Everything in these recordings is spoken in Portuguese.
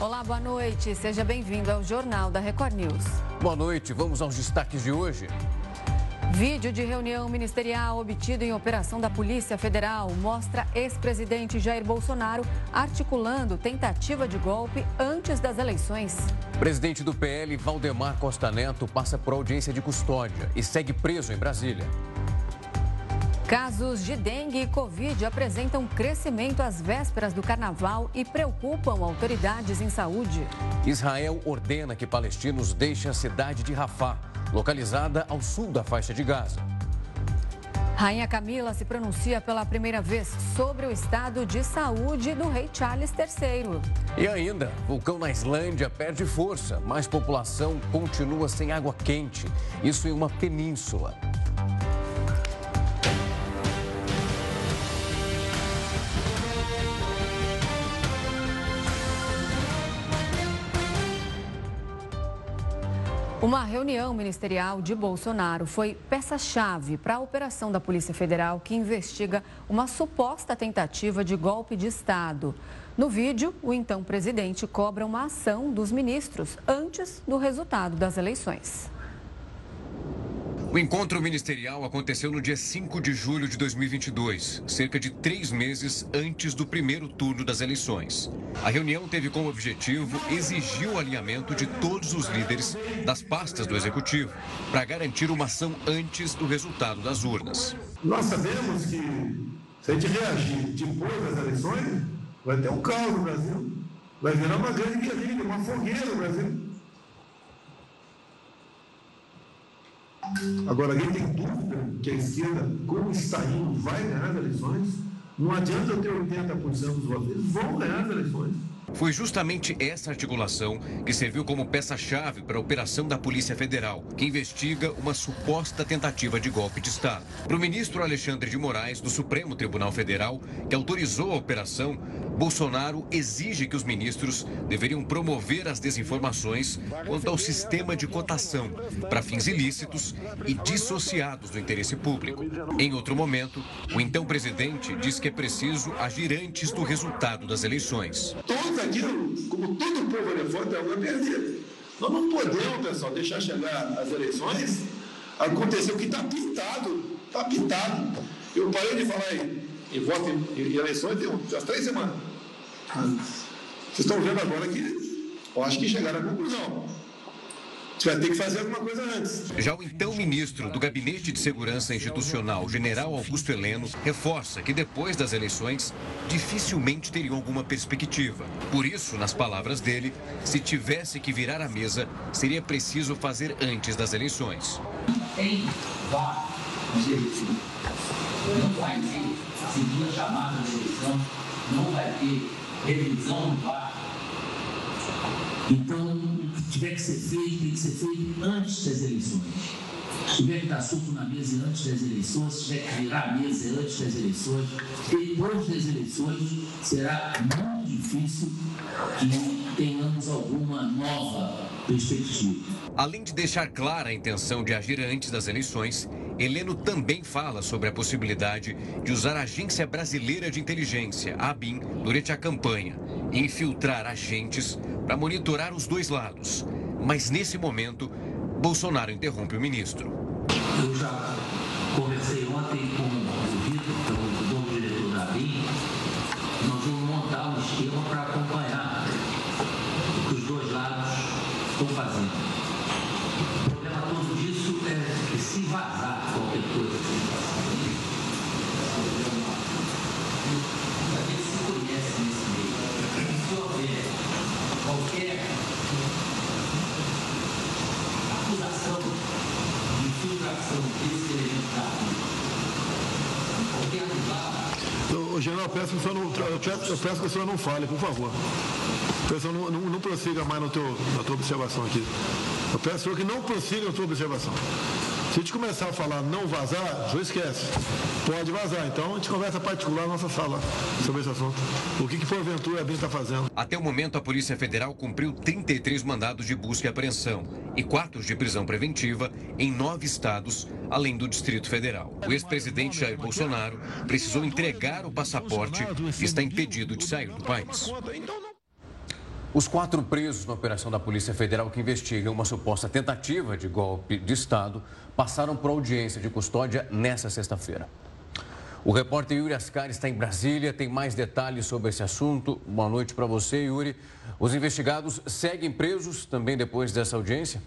Olá, boa noite. Seja bem-vindo ao Jornal da Record News. Boa noite. Vamos aos destaques de hoje. Vídeo de reunião ministerial obtido em operação da Polícia Federal mostra ex-presidente Jair Bolsonaro articulando tentativa de golpe antes das eleições. Presidente do PL, Valdemar Costa Neto, passa por audiência de custódia e segue preso em Brasília. Casos de dengue e Covid apresentam crescimento às vésperas do carnaval e preocupam autoridades em saúde. Israel ordena que palestinos deixem a cidade de Rafá, localizada ao sul da Faixa de Gaza. Rainha Camila se pronuncia pela primeira vez sobre o estado de saúde do rei Charles III. E ainda, vulcão na Islândia perde força, mas população continua sem água quente, isso em uma península. Uma reunião ministerial de Bolsonaro foi peça-chave para a operação da Polícia Federal que investiga uma suposta tentativa de golpe de Estado. No vídeo, o então presidente cobra uma ação dos ministros antes do resultado das eleições. O encontro ministerial aconteceu no dia 5 de julho de 2022, cerca de 3 meses antes do primeiro turno das eleições. A reunião teve como objetivo exigir o alinhamento de todos os líderes das pastas do Executivo para garantir uma ação antes do resultado das urnas. Nós sabemos que se a gente reagir depois das eleições, vai ter um caos no Brasil, vai virar uma grande guerrilha, uma fogueira no Brasil. Agora, alguém tem dúvida que a esquerda, como está indo, vai ganhar as eleições? Não adianta eu ter 80% dos votos, eles vão ganhar as eleições. Foi justamente essa articulação que serviu como peça-chave para a operação da Polícia Federal, que investiga uma suposta tentativa de golpe de Estado. Para o ministro Alexandre de Moraes, do Supremo Tribunal Federal, que autorizou a operação, Bolsonaro exige que os ministros deveriam promover as desinformações quanto ao sistema de cotação para fins ilícitos e dissociados do interesse público. Em outro momento, o então presidente diz que é preciso agir antes do resultado das eleições. Todos aqui, como todo povo ali fora, tem alguma perdida. Nós não podemos, pessoal, deixar chegar as eleições, acontecer o que está pintado, está pintado. Eu parei de falar em voto e eleições tem umas 3 semanas. Vocês estão vendo agora que eu acho que chegaram à conclusão. Você vai ter que fazer alguma coisa antes. Já o então ministro do Gabinete de Segurança Institucional, general Augusto Heleno, reforça que depois das eleições dificilmente teriam alguma perspectiva. Por isso, nas palavras dele, se tivesse que virar a mesa, seria preciso fazer antes das eleições. Tem vá, não vai ter segunda chamada da eleição, não vai ter revisão do VAR. Então, o que tiver que ser feito, tem que ser feito antes das eleições. Se tiver que dar suco na mesa antes das eleições, se tiver que virar a mesa antes das eleições, depois das eleições, será muito difícil que tenhamos alguma nova perspectiva. Além de deixar clara a intenção de agir antes das eleições, Heleno também fala sobre a possibilidade de usar a Agência Brasileira de Inteligência, a ABIN, durante a campanha e infiltrar agentes para monitorar os dois lados. Mas nesse momento, Bolsonaro interrompe o ministro. Eu já conversei ontem com o Vitor, o novo diretor da ABIN. Nós vamos montar um esquema para acompanhar o que os dois lados estão fazendo. O problema todo disso é se vazar. General, eu peço que o senhor não fale, por favor. O senhor não prossiga mais na tua observação aqui. Eu peço ao senhor que não prossiga na tua observação. Se a gente começar a falar não vazar, o senhor esquece. Pode vazar, então a gente conversa particular na nossa sala sobre esse assunto. O que porventura a ABIN está fazendo? Até o momento, a Polícia Federal cumpriu 33 mandados de busca e apreensão e 4 de prisão preventiva em 9 estados, além do Distrito Federal. O ex-presidente Jair Bolsonaro precisou entregar o passaporte e está impedido de sair do país. Os 4 presos na operação da Polícia Federal que investiga uma suposta tentativa de golpe de Estado passaram por audiência de custódia nesta sexta-feira. O repórter Yuri Ascari está em Brasília, tem mais detalhes sobre esse assunto. Boa noite para você, Yuri. Os investigados seguem presos também depois dessa audiência?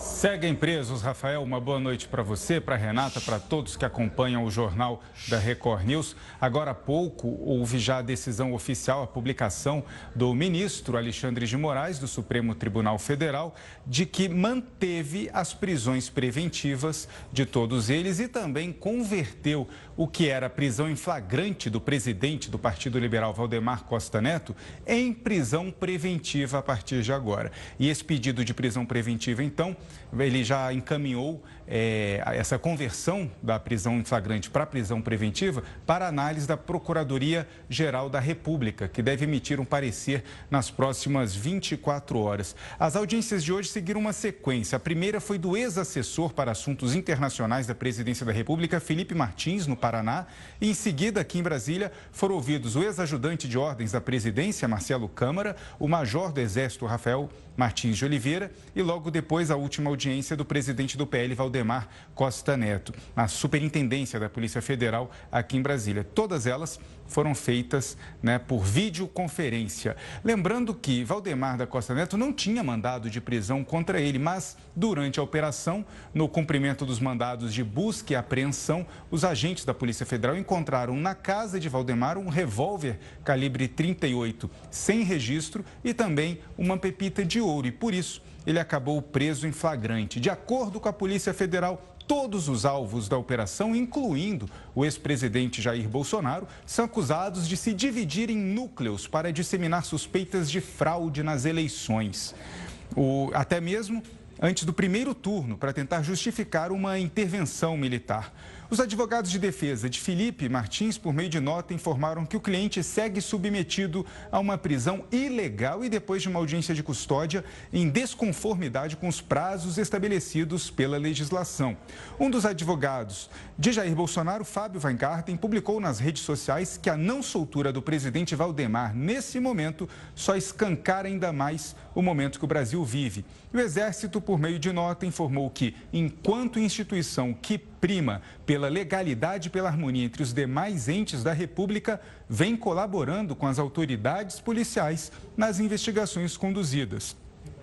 Seguem presos, Rafael. Uma boa noite para você, para Renata, para todos que acompanham o Jornal da Record News. Agora há pouco houve já a decisão oficial, a publicação do ministro Alexandre de Moraes, do Supremo Tribunal Federal, de que manteve as prisões preventivas de todos eles e também converteu o que era a prisão em flagrante do presidente do Partido Liberal, Valdemar Costa Neto, em prisão preventiva a partir de agora. E esse pedido de prisão preventiva, então, ele já encaminhou essa conversão da prisão em flagrante para prisão preventiva para análise da Procuradoria-Geral da República, que deve emitir um parecer nas próximas 24 horas. As audiências de hoje seguiram uma sequência. A primeira foi do ex-assessor para assuntos internacionais da Presidência da República, Felipe Martins, no Paraná. E em seguida, aqui em Brasília, foram ouvidos o ex-ajudante de ordens da Presidência, Marcelo Câmara, o major do Exército, Rafael Martins de Oliveira, e logo depois a última audiência do presidente do PL, Valdemar Costa Neto, na Superintendência da Polícia Federal aqui em Brasília. Todas elas foram feitas, né, por videoconferência. Lembrando que Valdemar da Costa Neto não tinha mandado de prisão contra ele, mas durante a operação, no cumprimento dos mandados de busca e apreensão, os agentes da Polícia Federal encontraram na casa de Valdemar um revólver calibre 38 sem registro e também uma pepita de ouro, e por isso ele acabou preso em flagrante. De acordo com a Polícia Federal, todos os alvos da operação, incluindo o ex-presidente Jair Bolsonaro, são acusados de se dividir em núcleos para disseminar suspeitas de fraude nas eleições. Até mesmo antes do primeiro turno, para tentar justificar uma intervenção militar. Os advogados de defesa de Felipe Martins, por meio de nota, informaram que o cliente segue submetido a uma prisão ilegal e depois de uma audiência de custódia em desconformidade com os prazos estabelecidos pela legislação. Um dos advogados de Jair Bolsonaro, Fábio Weingarten, publicou nas redes sociais que a não soltura do presidente Valdemar, nesse momento, só escancara ainda mais o momento que o Brasil vive. E o Exército, por meio de nota, informou que, enquanto instituição que prima pela legalidade e pela harmonia entre os demais entes da República, vem colaborando com as autoridades policiais nas investigações conduzidas.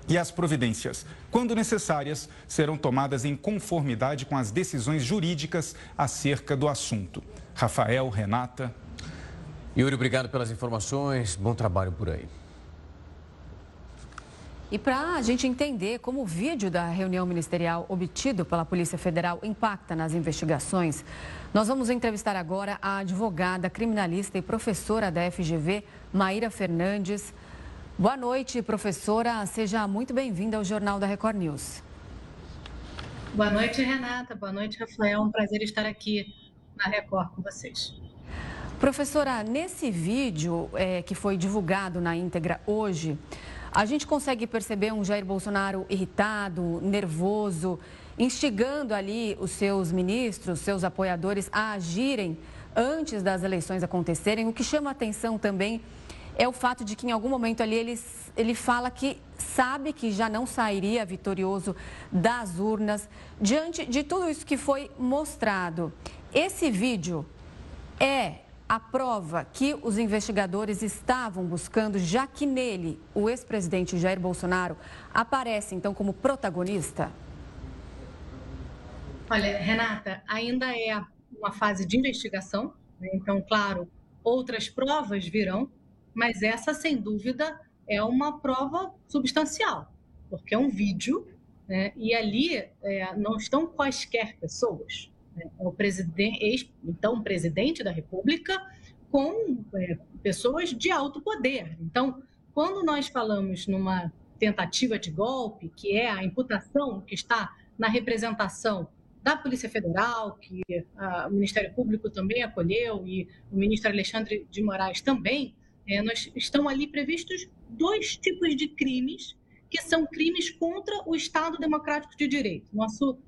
E as providências, quando necessárias, serão tomadas em conformidade com as decisões jurídicas acerca do assunto. Rafael, Renata. Yuri, obrigado pelas informações. Bom trabalho por aí. E para a gente entender como o vídeo da reunião ministerial obtido pela Polícia Federal impacta nas investigações, nós vamos entrevistar agora a advogada, criminalista e professora da FGV, Maíra Fernandes. Boa noite, professora. Seja muito bem-vinda ao Jornal da Record News. Boa noite, Renata. Boa noite, Rafael. É um prazer estar aqui na Record com vocês. Professora, nesse vídeo que foi divulgado na íntegra hoje, a gente consegue perceber um Jair Bolsonaro irritado, nervoso, instigando ali os seus ministros, seus apoiadores a agirem antes das eleições acontecerem. O que chama atenção também é o fato de que em algum momento ali ele fala que sabe que já não sairia vitorioso das urnas. Diante de tudo isso que foi mostrado, esse vídeo é a prova que os investigadores estavam buscando, já que nele o ex-presidente Jair Bolsonaro aparece, então, como protagonista? Olha, Renata, ainda é uma fase de investigação, né? Então, claro, outras provas virão, mas essa, sem dúvida, é uma prova substancial, porque é um vídeo, né? E ali não estão quaisquer pessoas. O então presidente da República, com pessoas de alto poder. Então, quando nós falamos numa tentativa de golpe, que é a imputação que está na representação da Polícia Federal, que o Ministério Público também acolheu e o ministro Alexandre de Moraes também, nós estão ali previstos 2 tipos de crimes, que são crimes contra o Estado Democrático de Direito. Nosso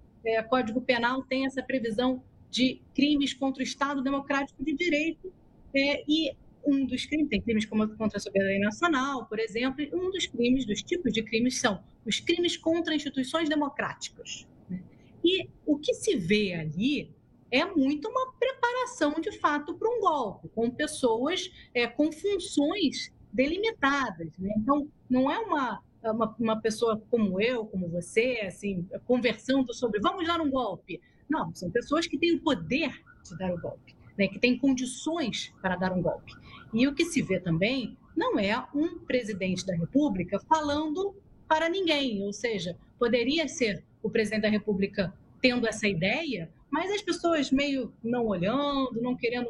Código Penal tem essa previsão de crimes contra o Estado Democrático de Direito, e um dos crimes, tem crimes como contra a soberania nacional, por exemplo, e um dos crimes, dos tipos de crimes, são os crimes contra instituições democráticas. Né? E o que se vê ali é muito uma preparação, de fato, para um golpe, com pessoas com funções delimitadas. Né? Então, não é uma pessoa como eu, como você, assim, conversando sobre vamos dar um golpe. Não, são pessoas que têm o poder de dar o golpe, né? Que têm condições para dar um golpe. E o que se vê também não é um presidente da República falando para ninguém, ou seja, poderia ser o presidente da República tendo essa ideia, mas as pessoas meio não olhando, não querendo,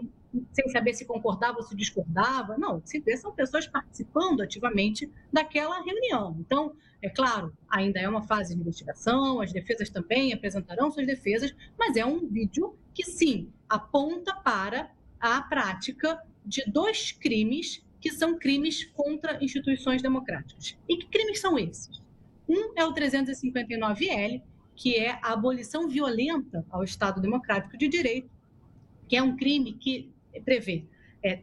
sem saber se concordava ou se discordava. Não, o que se vê são pessoas participando ativamente daquela reunião. Então, é claro, ainda é uma fase de investigação, as defesas também apresentarão suas defesas, mas é um vídeo que, sim, aponta para a prática de dois crimes que são crimes contra instituições democráticas. E que crimes são esses? Um é o 359-L, que é a abolição violenta ao Estado Democrático de Direito, que é um crime que prevê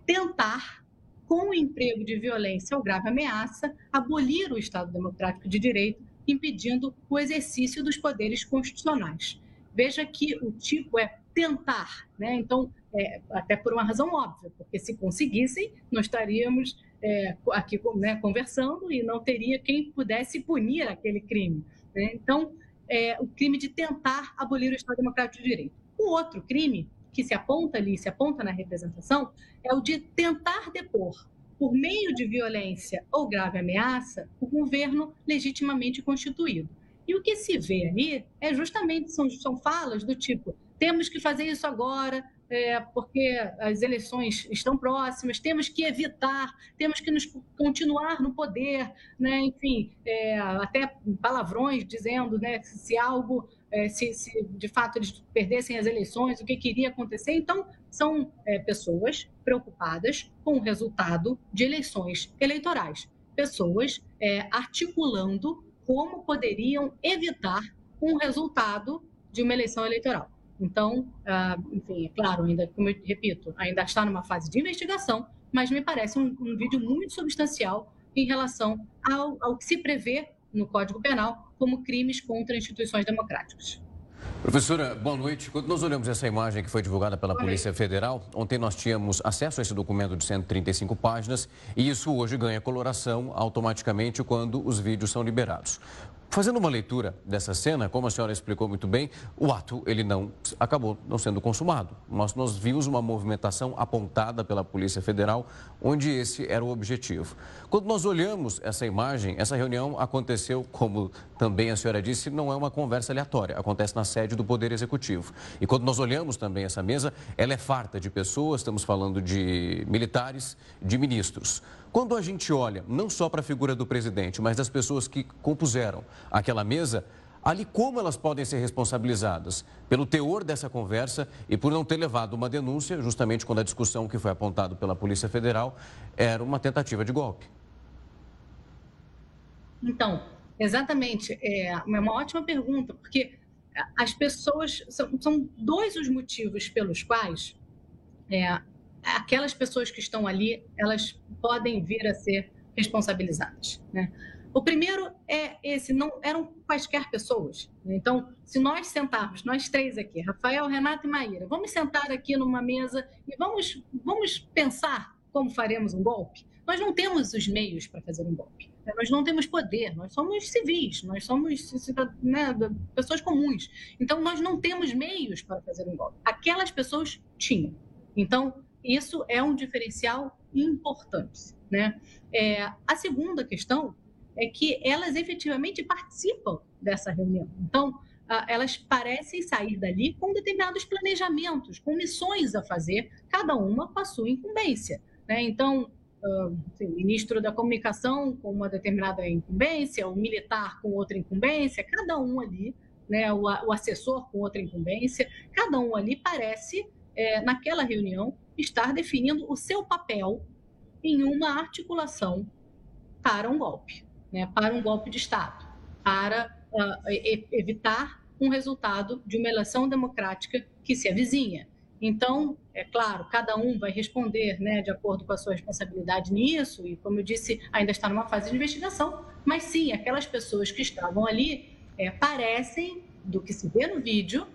tentar, com o emprego de violência ou grave ameaça, abolir o Estado Democrático de Direito, impedindo o exercício dos poderes constitucionais. Veja que o tipo é tentar, né? Então, até por uma razão óbvia, porque se conseguissem, nós estaríamos aqui, né, conversando, e não teria quem pudesse punir aquele crime, né? Então, o crime de tentar abolir o Estado Democrático de Direito. O outro crime que se aponta ali, se aponta na representação, é o de tentar depor, por meio de violência ou grave ameaça, o governo legitimamente constituído. E o que se vê ali é justamente, são falas do tipo, temos que fazer isso agora, porque as eleições estão próximas, temos que evitar, temos que continuar no poder, né? Enfim, até palavrões dizendo, né, se algo, se de fato eles perdessem as eleições, o que iria acontecer. Então, são pessoas preocupadas com o resultado de eleições eleitorais, pessoas articulando como poderiam evitar um resultado de uma eleição eleitoral. Então, enfim, é claro, ainda, como eu repito, ainda está numa fase de investigação, mas me parece um vídeo muito substancial em relação ao que se prevê no Código Penal como crimes contra instituições democráticas. Professora, boa noite. Quando nós olhamos essa imagem que foi divulgada pela Polícia Federal, ontem nós tínhamos acesso a esse documento de 135 páginas e isso hoje ganha coloração automaticamente quando os vídeos são liberados. Fazendo uma leitura dessa cena, como a senhora explicou muito bem, o ato ele acabou não sendo consumado. Nós vimos uma movimentação apontada pela Polícia Federal, onde esse era o objetivo. Quando nós olhamos essa imagem, essa reunião aconteceu, como também a senhora disse, não é uma conversa aleatória, acontece na sede do Poder Executivo. E quando nós olhamos também essa mesa, ela é farta de pessoas, estamos falando de militares, de ministros. Quando a gente olha, não só para a figura do presidente, mas das pessoas que compuseram aquela mesa, ali como elas podem ser responsabilizadas pelo teor dessa conversa e por não ter levado uma denúncia, justamente quando a discussão que foi apontada pela Polícia Federal era uma tentativa de golpe? Então, exatamente, é uma ótima pergunta, porque as pessoas, são dois os motivos pelos quais aquelas pessoas que estão ali, elas podem vir a ser responsabilizadas, né? O primeiro é esse, não eram quaisquer pessoas, né? Então, se nós sentarmos, nós três aqui, Rafael, Renato e Maíra, vamos sentar aqui numa mesa e vamos pensar como faremos um golpe. Nós não temos os meios para fazer um golpe, né? Nós não temos poder, nós somos civis, nós somos, né, pessoas comuns. Então, nós não temos meios para fazer um golpe. Aquelas pessoas tinham. Então, isso é um diferencial importante, né? A segunda questão é que elas efetivamente participam dessa reunião. Então, elas parecem sair dali com determinados planejamentos, com missões a fazer, cada uma com a sua incumbência, né? Então, o ministro da Comunicação com uma determinada incumbência, o militar com outra incumbência, cada um ali, né? O assessor com outra incumbência, cada um ali parece, naquela reunião, estar definindo o seu papel em uma articulação para um golpe, né? Para um golpe de Estado, para evitar um resultado de uma eleição democrática que se avizinha. Então, é claro, cada um vai responder, né, de acordo com a sua responsabilidade nisso, e como eu disse, ainda está numa fase de investigação, mas sim, aquelas pessoas que estavam ali parecem, do que se vê no vídeo,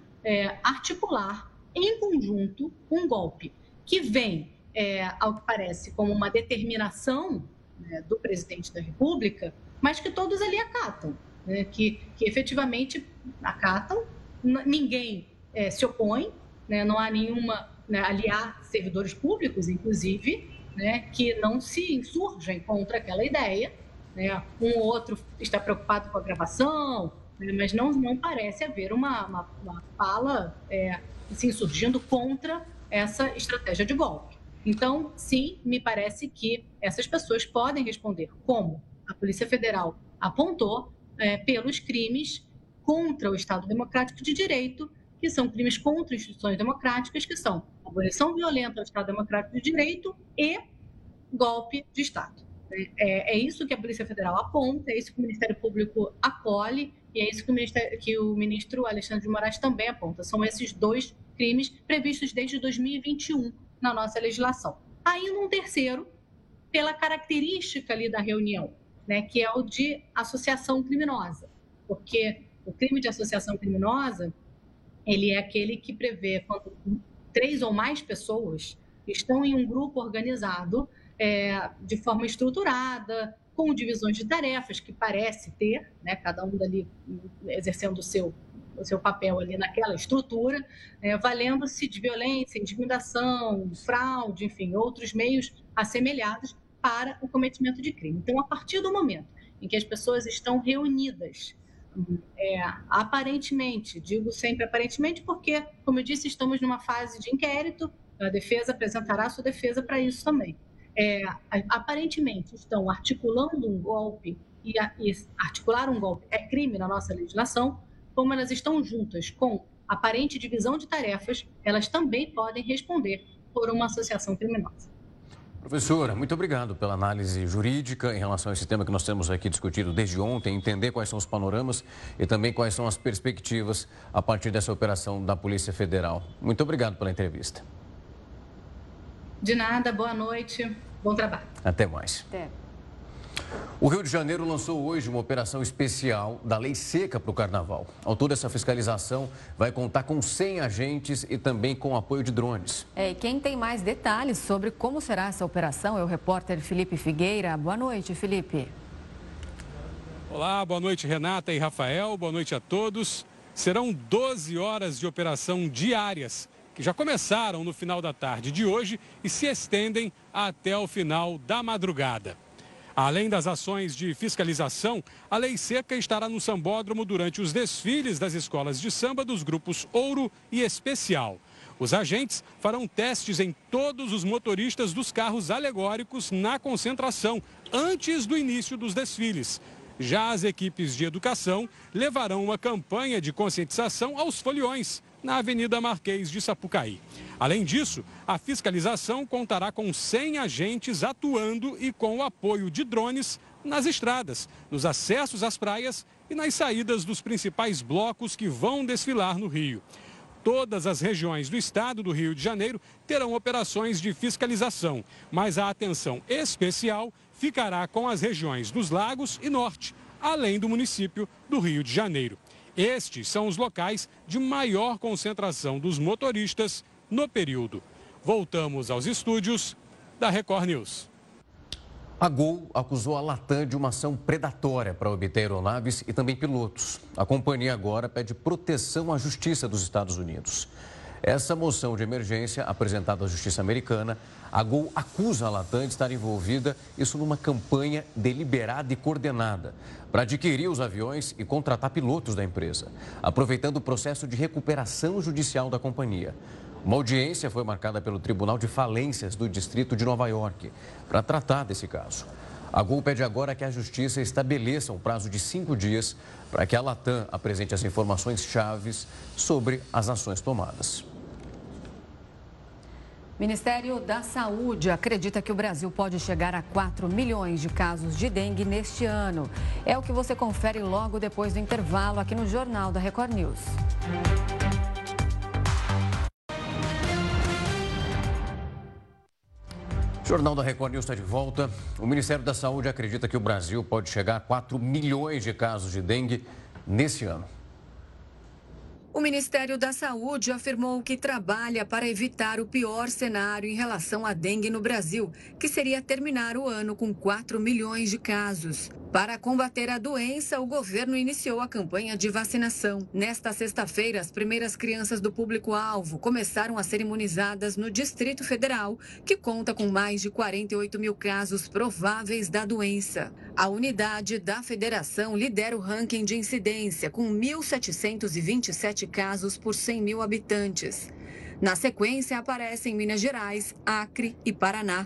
articular em conjunto um golpe que vem, ao que parece, como uma determinação, né, do presidente da República, mas que todos ali acatam, né, que efetivamente acatam, ninguém se opõe, né, não há nenhuma, né, aliar servidores públicos, inclusive, né, que não se insurgem contra aquela ideia, né, um ou outro está preocupado com a gravação, né, mas não parece haver uma fala se insurgindo contra essa estratégia de golpe. Então, sim, me parece que essas pessoas podem responder, como a Polícia Federal apontou, pelos crimes contra o Estado Democrático de Direito, que são crimes contra instituições democráticas, que são abolição violenta ao Estado Democrático de Direito e golpe de Estado. É isso que a Polícia Federal aponta, é isso que o Ministério Público acolhe e é isso que o ministro Alexandre de Moraes também aponta. São esses dois crimes previstos desde 2021 na nossa legislação. Ainda um terceiro, pela característica ali da reunião, né, que é o de associação criminosa, porque o crime de associação criminosa, ele é aquele que prevê quando 3 ou mais pessoas estão em um grupo organizado de forma estruturada, com divisões de tarefas que parece ter, né, cada um dali exercendo o seu papel ali naquela estrutura, valendo-se de violência, intimidação, fraude, enfim, outros meios assemelhados para o cometimento de crime. Então, a partir do momento em que as pessoas estão reunidas, aparentemente, digo sempre aparentemente porque, como eu disse, estamos numa fase de inquérito, a defesa apresentará a sua defesa para isso também. Aparentemente estão articulando um golpe, e articular um golpe é crime na nossa legislação. Como elas estão juntas com aparente divisão de tarefas, elas também podem responder por uma associação criminosa. Professora, muito obrigado pela análise jurídica em relação a esse tema que nós temos aqui discutido desde ontem, entender quais são os panoramas e também quais são as perspectivas a partir dessa operação da Polícia Federal. Muito obrigado pela entrevista. De nada, boa noite, bom trabalho. Até mais. Até. O Rio de Janeiro lançou hoje uma operação especial da Lei Seca para o Carnaval. Ao todo, essa fiscalização vai contar com 100 agentes e também com apoio de drones. E quem tem mais detalhes sobre como será essa operação é o repórter Felipe Figueira. Boa noite, Felipe. Olá, boa noite, Renata e Rafael. Boa noite a todos. Serão 12 horas de operação diárias, que já começaram no final da tarde de hoje e se estendem até o final da madrugada. Além das ações de fiscalização, a Lei Seca estará no sambódromo durante os desfiles das escolas de samba dos grupos Ouro e Especial. Os agentes farão testes em todos os motoristas dos carros alegóricos na concentração, antes do início dos desfiles. Já as equipes de educação levarão uma campanha de conscientização aos foliões, na Avenida Marquês de Sapucaí. Além disso, a fiscalização contará com 100 agentes atuando e com o apoio de drones nas estradas, nos acessos às praias e nas saídas dos principais blocos que vão desfilar no Rio. Todas as regiões do estado do Rio de Janeiro terão operações de fiscalização, mas a atenção especial ficará com as regiões dos Lagos e Norte, além do município do Rio de Janeiro. Estes são os locais de maior concentração dos motoristas no período. Voltamos aos estúdios da Record News. A Gol acusou a Latam de uma ação predatória para obter aeronaves e também pilotos. A companhia agora pede proteção à Justiça dos Estados Unidos. Essa moção de emergência, apresentada à Justiça americana, a Gol acusa a Latam de estar envolvida, isso numa campanha deliberada e coordenada, para adquirir os aviões e contratar pilotos da empresa, aproveitando o processo de recuperação judicial da companhia. Uma audiência foi marcada pelo Tribunal de Falências do Distrito de Nova York, para tratar desse caso. A Gol pede agora que a Justiça estabeleça um prazo de 5 dias para que a Latam apresente as informações chaves sobre as ações tomadas. O Ministério da Saúde acredita que o Brasil pode chegar a 4 milhões de casos de dengue neste ano. É o que você confere logo depois do intervalo aqui no Jornal da Record News. Jornal da Record News está de volta. O Ministério da Saúde acredita que o Brasil pode chegar a 4 milhões de casos de dengue nesse ano. O Ministério da Saúde afirmou que trabalha para evitar o pior cenário em relação à dengue no Brasil, que seria terminar o ano com 4 milhões de casos. Para combater a doença, o governo iniciou a campanha de vacinação. Nesta sexta-feira, as primeiras crianças do público-alvo começaram a ser imunizadas no Distrito Federal, que conta com mais de 48 mil casos prováveis da doença. A unidade da federação lidera o ranking de incidência, com 1.727 casos por 100 mil habitantes. Na sequência, aparecem Minas Gerais, Acre e Paraná.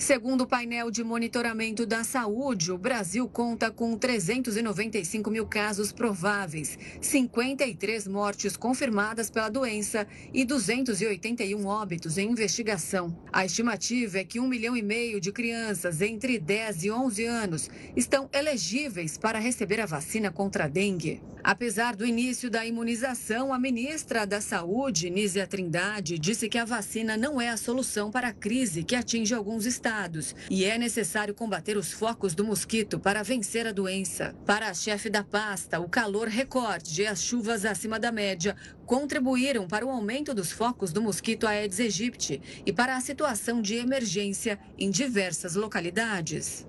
Segundo o painel de monitoramento da saúde, o Brasil conta com 395 mil casos prováveis, 53 mortes confirmadas pela doença e 281 óbitos em investigação. A estimativa é que 1,5 milhão de crianças entre 10 e 11 anos estão elegíveis para receber a vacina contra a dengue. Apesar do início da imunização, a ministra da Saúde, Nízia Trindade, disse que a vacina não é a solução para a crise que atinge alguns estados e é necessário combater os focos do mosquito para vencer a doença. Para a chefe da pasta, o calor recorde e as chuvas acima da média contribuíram para o aumento dos focos do mosquito Aedes aegypti e para a situação de emergência em diversas localidades.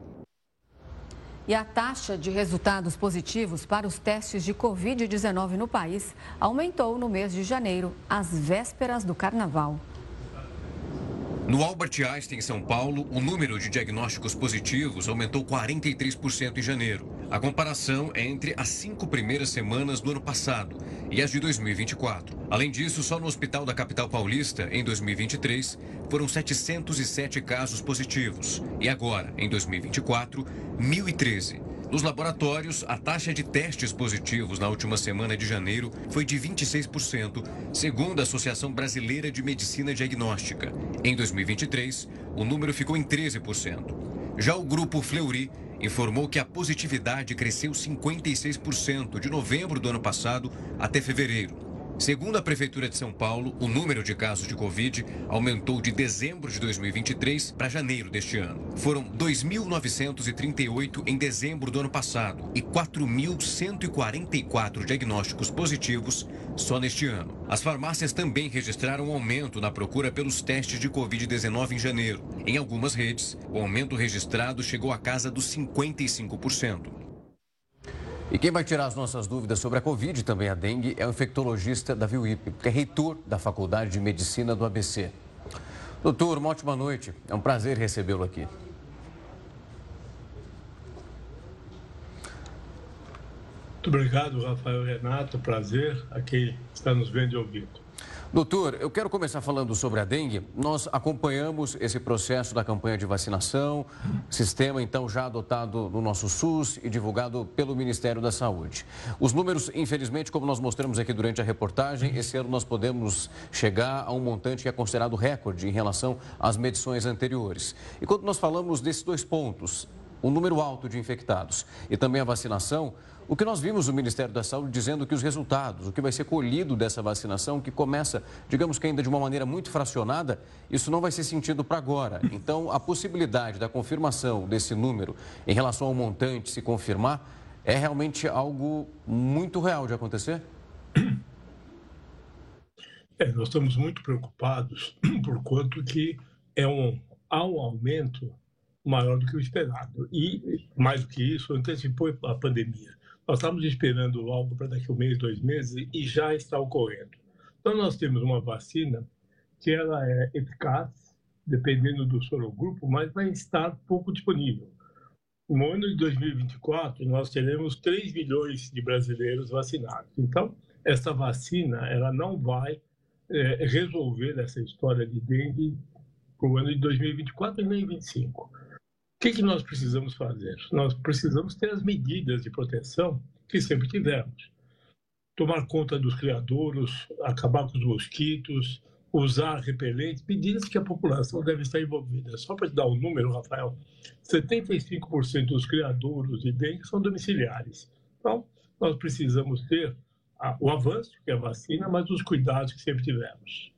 E a taxa de resultados positivos para os testes de Covid-19 no país aumentou no mês de janeiro, às vésperas do Carnaval. No Albert Einstein, em São Paulo, o número de diagnósticos positivos aumentou 43% em janeiro. A comparação é entre as 5 primeiras semanas do ano passado e as de 2024. Além disso, só no hospital da capital paulista, em 2023, foram 707 casos positivos. E agora, em 2024, 1.013. Nos laboratórios, a taxa de testes positivos na última semana de janeiro foi de 26%, segundo a Associação Brasileira de Medicina Diagnóstica. Em 2023, o número ficou em 13%. Já o grupo Fleury informou que a positividade cresceu 56% de novembro do ano passado até fevereiro. Segundo a Prefeitura de São Paulo, o número de casos de Covid aumentou de dezembro de 2023 para janeiro deste ano. Foram 2.938 em dezembro do ano passado e 4.144 diagnósticos positivos só neste ano. As farmácias também registraram um aumento na procura pelos testes de Covid-19 em janeiro. Em algumas redes, o aumento registrado chegou à casa dos 55%. E quem vai tirar as nossas dúvidas sobre a Covid e também a dengue é o infectologista David Uip, que é reitor da Faculdade de Medicina do ABC. Doutor, uma ótima noite. É um prazer recebê-lo aqui. Muito obrigado, Rafael Renato. Prazer a quem está nos vendo e ouvindo. Doutor, eu quero começar falando sobre a dengue. Nós acompanhamos esse processo da campanha de vacinação, sistema então já adotado no nosso SUS e divulgado pelo Ministério da Saúde. Os números, infelizmente, como nós mostramos aqui durante a reportagem, esse ano nós podemos chegar a um montante que é considerado recorde em relação às medições anteriores. E quando nós falamos desses dois pontos, o número alto de infectados e também a vacinação, o que nós vimos o Ministério da Saúde dizendo que os resultados, o que vai ser colhido dessa vacinação, que começa, digamos que ainda de uma maneira muito fracionada, isso não vai ser sentido para agora. Então, a possibilidade da confirmação desse número em relação ao montante se confirmar é realmente algo muito real de acontecer? Nós estamos muito preocupados por quanto que há um aumento maior do que o esperado. E, mais do que isso, antecipou a pandemia. Nós estávamos esperando algo para daqui a um mês, 2 meses, e já está ocorrendo. Então, nós temos uma vacina que ela é eficaz, dependendo do sorogrupo, mas vai estar pouco disponível. No ano de 2024, nós teremos 3 milhões de brasileiros vacinados. Então, essa vacina ela não vai resolver essa história de dengue para o ano de 2024 e nem 2025. O que nós precisamos fazer? Nós precisamos ter as medidas de proteção que sempre tivemos. Tomar conta dos criadouros, acabar com os mosquitos, usar repelentes, medidas que a população deve estar envolvida. Só para te dar um número, Rafael, 75% dos criadouros de dengue são domiciliares. Então, nós precisamos ter o avanço, que é a vacina, mas os cuidados que sempre tivemos.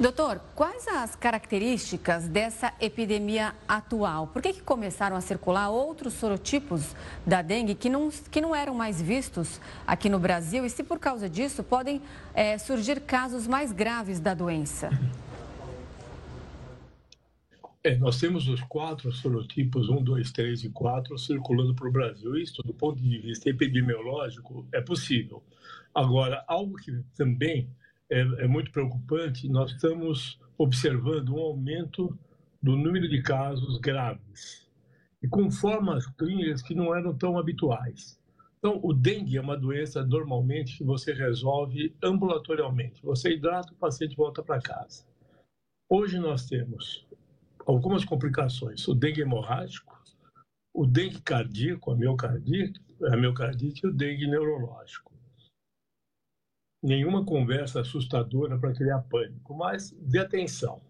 Doutor, quais as características dessa epidemia atual? Por que começaram a circular outros sorotipos da dengue que não eram mais vistos aqui no Brasil? E se por causa disso podem surgir casos mais graves da doença? Nós temos os 4 sorotipos, 1, 2, 3 e 4, circulando para o Brasil. Isso, do ponto de vista epidemiológico, é possível. Agora, algo que também é muito preocupante, nós estamos observando um aumento do número de casos graves e com formas clínicas que não eram tão habituais. Então, o dengue é uma doença normalmente que você resolve ambulatorialmente. Você hidrata, o paciente volta para casa. Hoje nós temos algumas complicações: o dengue hemorrágico, o dengue cardíaco, a miocardite e o dengue neurológico. Nenhuma conversa assustadora para criar pânico, mas dê atenção.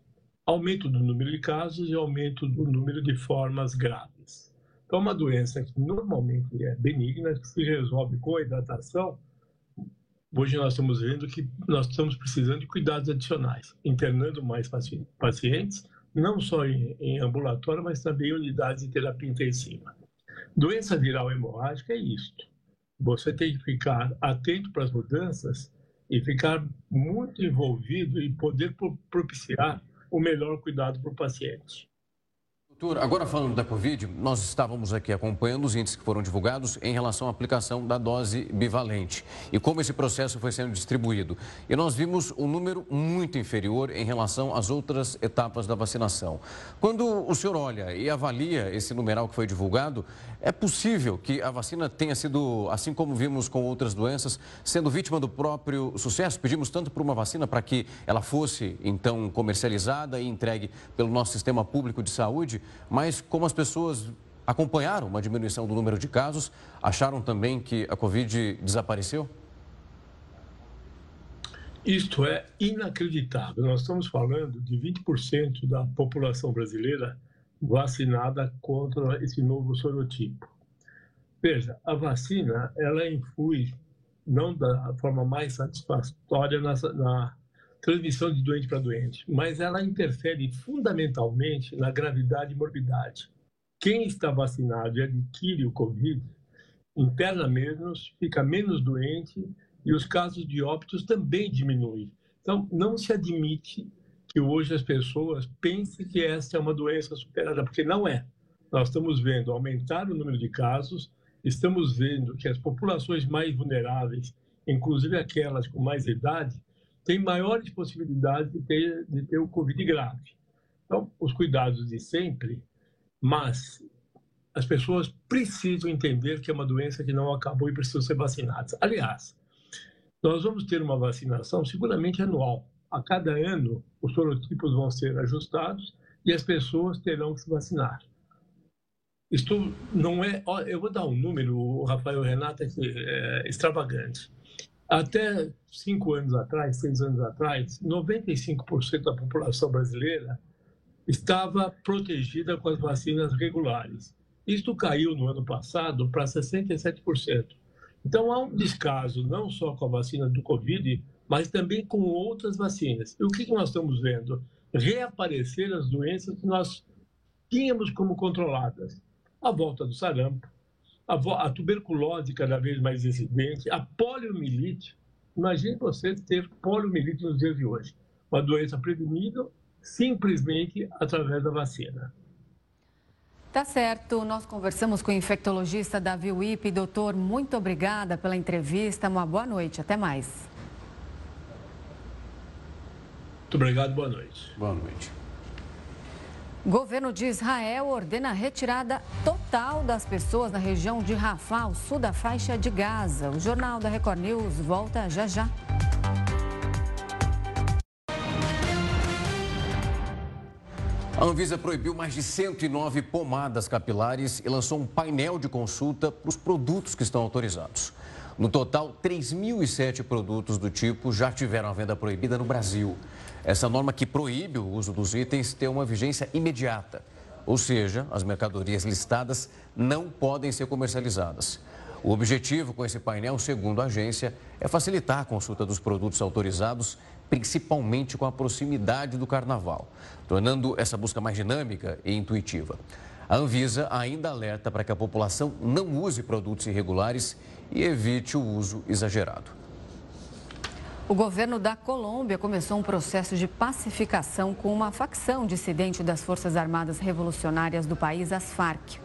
Aumento do número de casos e aumento do número de formas graves. Então, uma doença que normalmente é benigna, que se resolve com a hidratação, hoje nós estamos vendo que nós estamos precisando de cuidados adicionais, internando mais pacientes, não só em ambulatório, mas também em unidades de terapia intensiva. Doença viral hemorrágica é isto. Você tem que ficar atento para as mudanças e ficar muito envolvido e poder propiciar o melhor cuidado para o paciente. Doutor, agora falando da Covid, nós estávamos aqui acompanhando os índices que foram divulgados em relação à aplicação da dose bivalente e como esse processo foi sendo distribuído. E nós vimos um número muito inferior em relação às outras etapas da vacinação. Quando o senhor olha e avalia esse numeral que foi divulgado, é possível que a vacina tenha sido, assim como vimos com outras doenças, sendo vítima do próprio sucesso? Pedimos tanto por uma vacina para que ela fosse, então, comercializada e entregue pelo nosso sistema público de saúde, mas como as pessoas acompanharam uma diminuição do número de casos, acharam também que a Covid desapareceu? Isto é inacreditável. Nós estamos falando de 20% da população brasileira vacinada contra esse novo sorotipo. Veja, a vacina, ela influi não da forma mais satisfatória na transmissão de doente para doente, mas ela interfere fundamentalmente na gravidade e morbidade. Quem está vacinado e adquire o Covid, interna menos, fica menos doente e os casos de óbitos também diminuem. Então, não se admite que hoje as pessoas pensem que essa é uma doença superada, porque não é. Nós estamos vendo aumentar o número de casos, estamos vendo que as populações mais vulneráveis, inclusive aquelas com mais idade, tem maiores possibilidades de ter o Covid grave. Então, os cuidados de sempre, mas as pessoas precisam entender que é uma doença que não acabou e precisam ser vacinadas. Aliás, nós vamos ter uma vacinação seguramente anual. A cada ano, os sorotipos vão ser ajustados e as pessoas terão que se vacinar. Isto não é... Eu vou dar um número, Rafael, Renata, que é extravagante. Até 6 anos atrás, 95% da população brasileira estava protegida com as vacinas regulares. Isto caiu no ano passado para 67%. Então, há um descaso não só com a vacina do Covid, mas também com outras vacinas. E o que nós estamos vendo? Reaparecer as doenças que nós tínhamos como controladas. A volta do sarampo, a tuberculose cada vez mais incidente, a poliomielite. Imagine você ter poliomielite nos dias de hoje. Uma doença prevenível simplesmente através da vacina. Tá certo. Nós conversamos com o infectologista David Uip. Doutor, muito obrigada pela entrevista. Uma boa noite. Até mais. Muito obrigado. Boa noite. Boa noite. Governo de Israel ordena a retirada total das pessoas na região de Rafá, ao sul da Faixa de Gaza. O Jornal da Record News volta já já. A Anvisa proibiu mais de 109 pomadas capilares e lançou um painel de consulta para os produtos que estão autorizados. No total, 3.007 produtos do tipo já tiveram a venda proibida no Brasil. Essa norma que proíbe o uso dos itens tem uma vigência imediata, ou seja, as mercadorias listadas não podem ser comercializadas. O objetivo com esse painel, segundo a agência, é facilitar a consulta dos produtos autorizados principalmente com a proximidade do carnaval, tornando essa busca mais dinâmica e intuitiva. A Anvisa ainda alerta para que a população não use produtos irregulares e evite o uso exagerado. O governo da Colômbia começou um processo de pacificação com uma facção dissidente das Forças Armadas Revolucionárias do país, as FARC.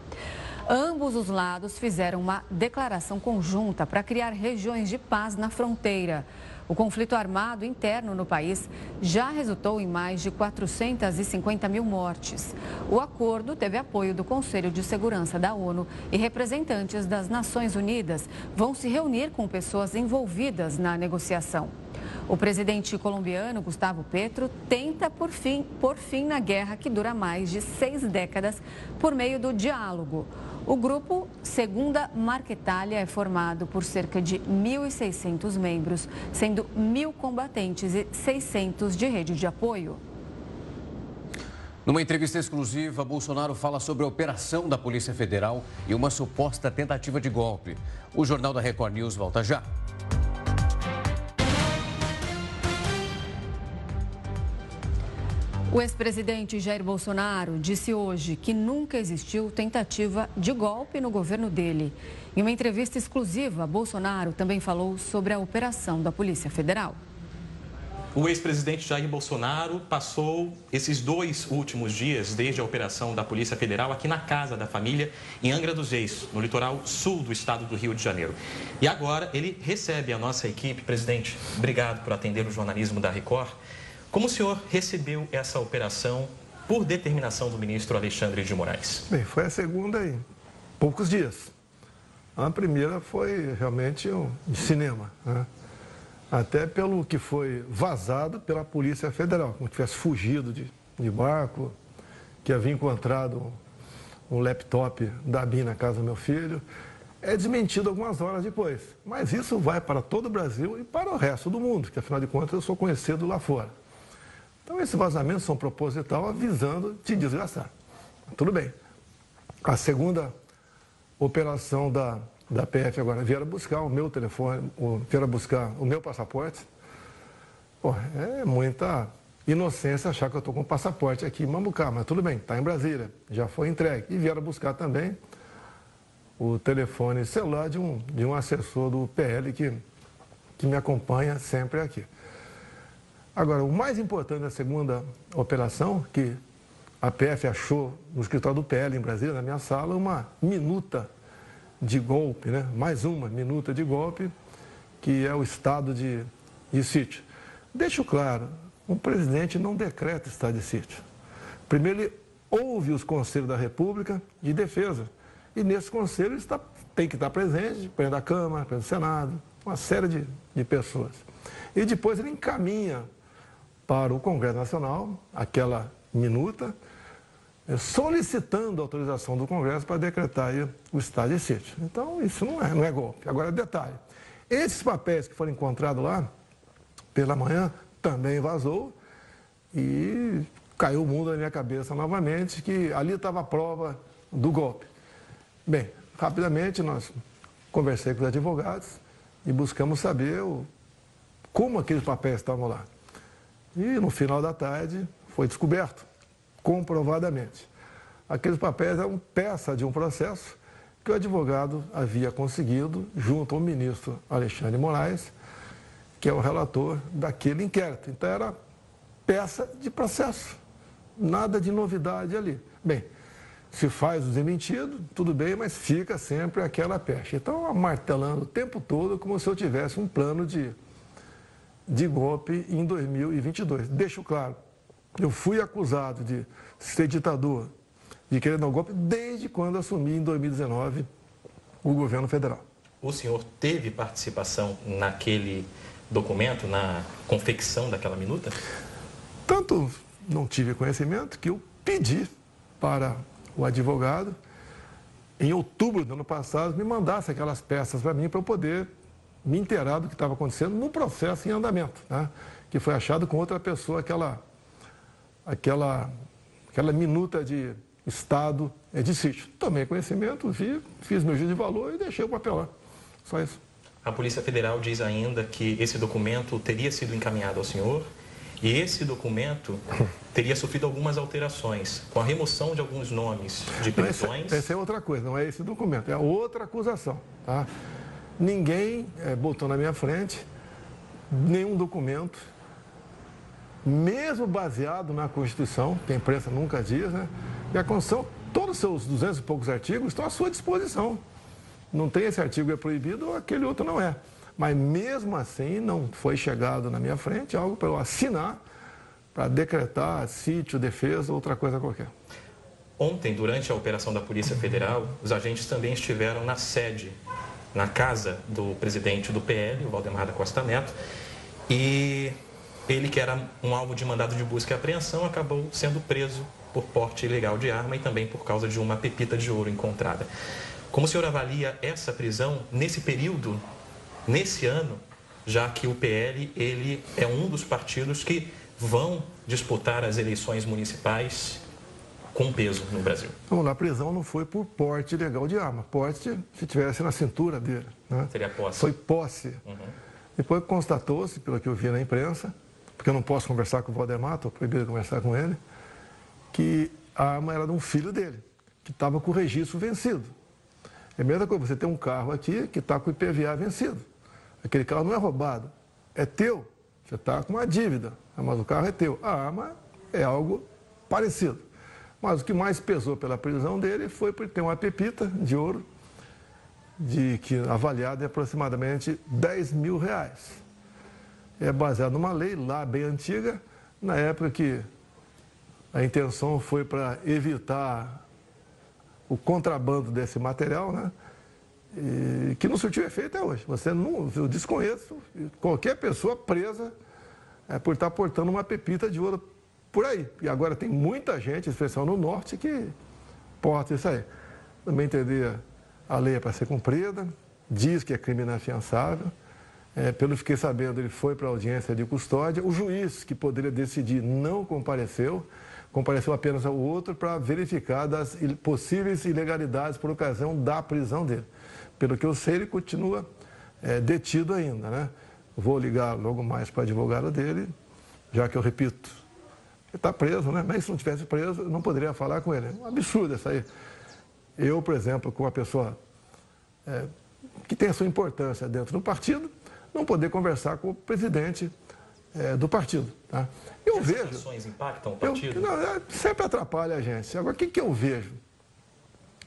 Ambos os lados fizeram uma declaração conjunta para criar regiões de paz na fronteira. O conflito armado interno no país já resultou em mais de 450 mil mortes. O acordo teve apoio do Conselho de Segurança da ONU e representantes das Nações Unidas vão se reunir com pessoas envolvidas na negociação. O presidente colombiano, Gustavo Petro, tenta por fim na guerra que dura mais de 6 décadas por meio do diálogo. O grupo Segunda Marquetália é formado por cerca de 1.600 membros, sendo 1.000 combatentes e 600 de rede de apoio. Numa entrevista exclusiva, Bolsonaro fala sobre a operação da Polícia Federal e uma suposta tentativa de golpe. O Jornal da Record News volta já. O ex-presidente Jair Bolsonaro disse hoje que nunca existiu tentativa de golpe no governo dele. Em uma entrevista exclusiva, Bolsonaro também falou sobre a operação da Polícia Federal. O ex-presidente Jair Bolsonaro passou esses 2 últimos dias, desde a operação da Polícia Federal, aqui na casa da família, em Angra dos Reis, no litoral sul do estado do Rio de Janeiro. E agora ele recebe a nossa equipe. Presidente, obrigado por atender o jornalismo da Record. Como o senhor recebeu essa operação por determinação do ministro Alexandre de Moraes? Bem, foi a segunda em poucos dias. A primeira foi realmente de cinema, né? Até pelo que foi vazado pela Polícia Federal, como tivesse fugido de barco, que havia encontrado um laptop da ABIN na casa do meu filho. É desmentido algumas horas depois, mas isso vai para todo o Brasil e para o resto do mundo, que afinal de contas eu sou conhecido lá fora. Então, esses vazamentos são proposital, visando te desgraçar. Tudo bem. A segunda operação da PF agora, vieram buscar o meu telefone, vieram buscar o meu passaporte. Pô, é muita inocência achar que eu estou com o passaporte aqui em Mambucá, mas tudo bem, está em Brasília, já foi entregue. E vieram buscar também o telefone celular de um assessor do PL que me acompanha sempre aqui. Agora, o mais importante da segunda operação, que a PF achou no escritório do PL em Brasília, na minha sala, uma minuta de golpe, né? Mais uma minuta de golpe, que é o estado de sítio. Deixo claro, o presidente não decreta estado de sítio. Primeiro, ele ouve os conselhos da República de defesa. E nesse conselho ele tem que estar presente, presidente da Câmara, presidente do Senado, uma série de pessoas. E depois ele encaminha para o Congresso Nacional, aquela minuta, solicitando a autorização do Congresso para decretar aí o estado de sítio. Então, isso não é golpe. Agora, detalhe, esses papéis que foram encontrados lá, pela manhã, também vazou e caiu o mundo na minha cabeça novamente, que ali estava a prova do golpe. Bem, rapidamente, nós conversei com os advogados e buscamos saber como aqueles papéis estavam lá. E no final da tarde foi descoberto, comprovadamente. Aqueles papéis eram peça de um processo que o advogado havia conseguido junto ao ministro Alexandre de Moraes, que é o relator daquele inquérito. Então era peça de processo, nada de novidade ali. Bem, se faz o desmentido, tudo bem, mas fica sempre aquela pecha. Então, martelando o tempo todo como se eu tivesse um plano de golpe em 2022. Deixo claro, eu fui acusado de ser ditador, de querer dar um golpe, desde quando assumi em 2019 o governo federal. O senhor teve participação naquele documento, na confecção daquela minuta? Tanto não tive conhecimento que eu pedi para o advogado, em outubro do ano passado, me mandasse aquelas peças para mim, para eu poder me inteirar do que estava acontecendo num processo em andamento, né? Que foi achado com outra pessoa, aquela minuta de estado de sítio. Tomei conhecimento, vi, fiz meu juízo de valor e deixei o papel lá. Só isso. A Polícia Federal diz ainda que esse documento teria sido encaminhado ao senhor E esse documento teria sofrido algumas alterações, com a remoção de alguns nomes de prisões. Essa é outra coisa, não é esse documento, é outra acusação, tá? Ninguém botou na minha frente nenhum documento, mesmo baseado na Constituição, que a imprensa nunca diz, né? E a Constituição, todos os seus 200 e poucos artigos estão à sua disposição. Não tem esse artigo é proibido ou aquele outro não é. Mas mesmo assim não foi chegado na minha frente algo para eu assinar, para decretar sítio, defesa ou outra coisa qualquer. Ontem, durante a operação da Polícia Federal, os agentes também estiveram na sede, na casa do presidente do PL, o Valdemar Costa Neto, e ele, que era um alvo de mandado de busca e apreensão, acabou sendo preso por porte ilegal de arma e também por causa de uma pepita de ouro encontrada. Como o senhor avalia essa prisão nesse período, nesse ano, já que o PL ele é um dos partidos que vão disputar as eleições municipais com peso no Brasil? Vamos lá, a prisão não foi por porte ilegal de arma. Porte, se tivesse na cintura dele, né? Seria posse. Foi posse. Uhum. Depois constatou-se, pelo que eu vi na imprensa, porque eu não posso conversar com o Valdemar, estou proibido de conversar com ele, que a arma era de um filho dele, que estava com o registro vencido. É a mesma coisa, você tem um carro aqui que está com o IPVA vencido. Aquele carro não é roubado, é teu. Você está com uma dívida, mas o carro é teu. A arma é algo parecido. Mas o que mais pesou pela prisão dele foi por ter uma pepita de ouro, que avaliada em aproximadamente 10 mil reais. É baseado numa lei lá bem antiga, na época que a intenção foi para evitar o contrabando desse material, né? E que não surtiu efeito até hoje. Eu desconheço qualquer pessoa presa por estar portando uma pepita de ouro por aí. E agora tem muita gente, especialmente no norte, que porta isso aí. Também entendia a lei é para ser cumprida, diz que é crime inafiançável. Pelo que fiquei sabendo, ele foi para a audiência de custódia. O juiz que poderia decidir não compareceu apenas ao outro para verificar das possíveis ilegalidades por ocasião da prisão dele. Pelo que eu sei, ele continua detido ainda, né? Vou ligar logo mais para a advogada dele, já que eu repito, ele está preso, né? Mas se não tivesse preso, eu não poderia falar com ele. É um absurdo isso aí. Eu, por exemplo, com uma pessoa que tem a sua importância dentro do partido, não poder conversar com o presidente do partido, tá? Eu vejo... As sanções impactam o partido? Sempre atrapalha a gente. Agora, o que eu vejo?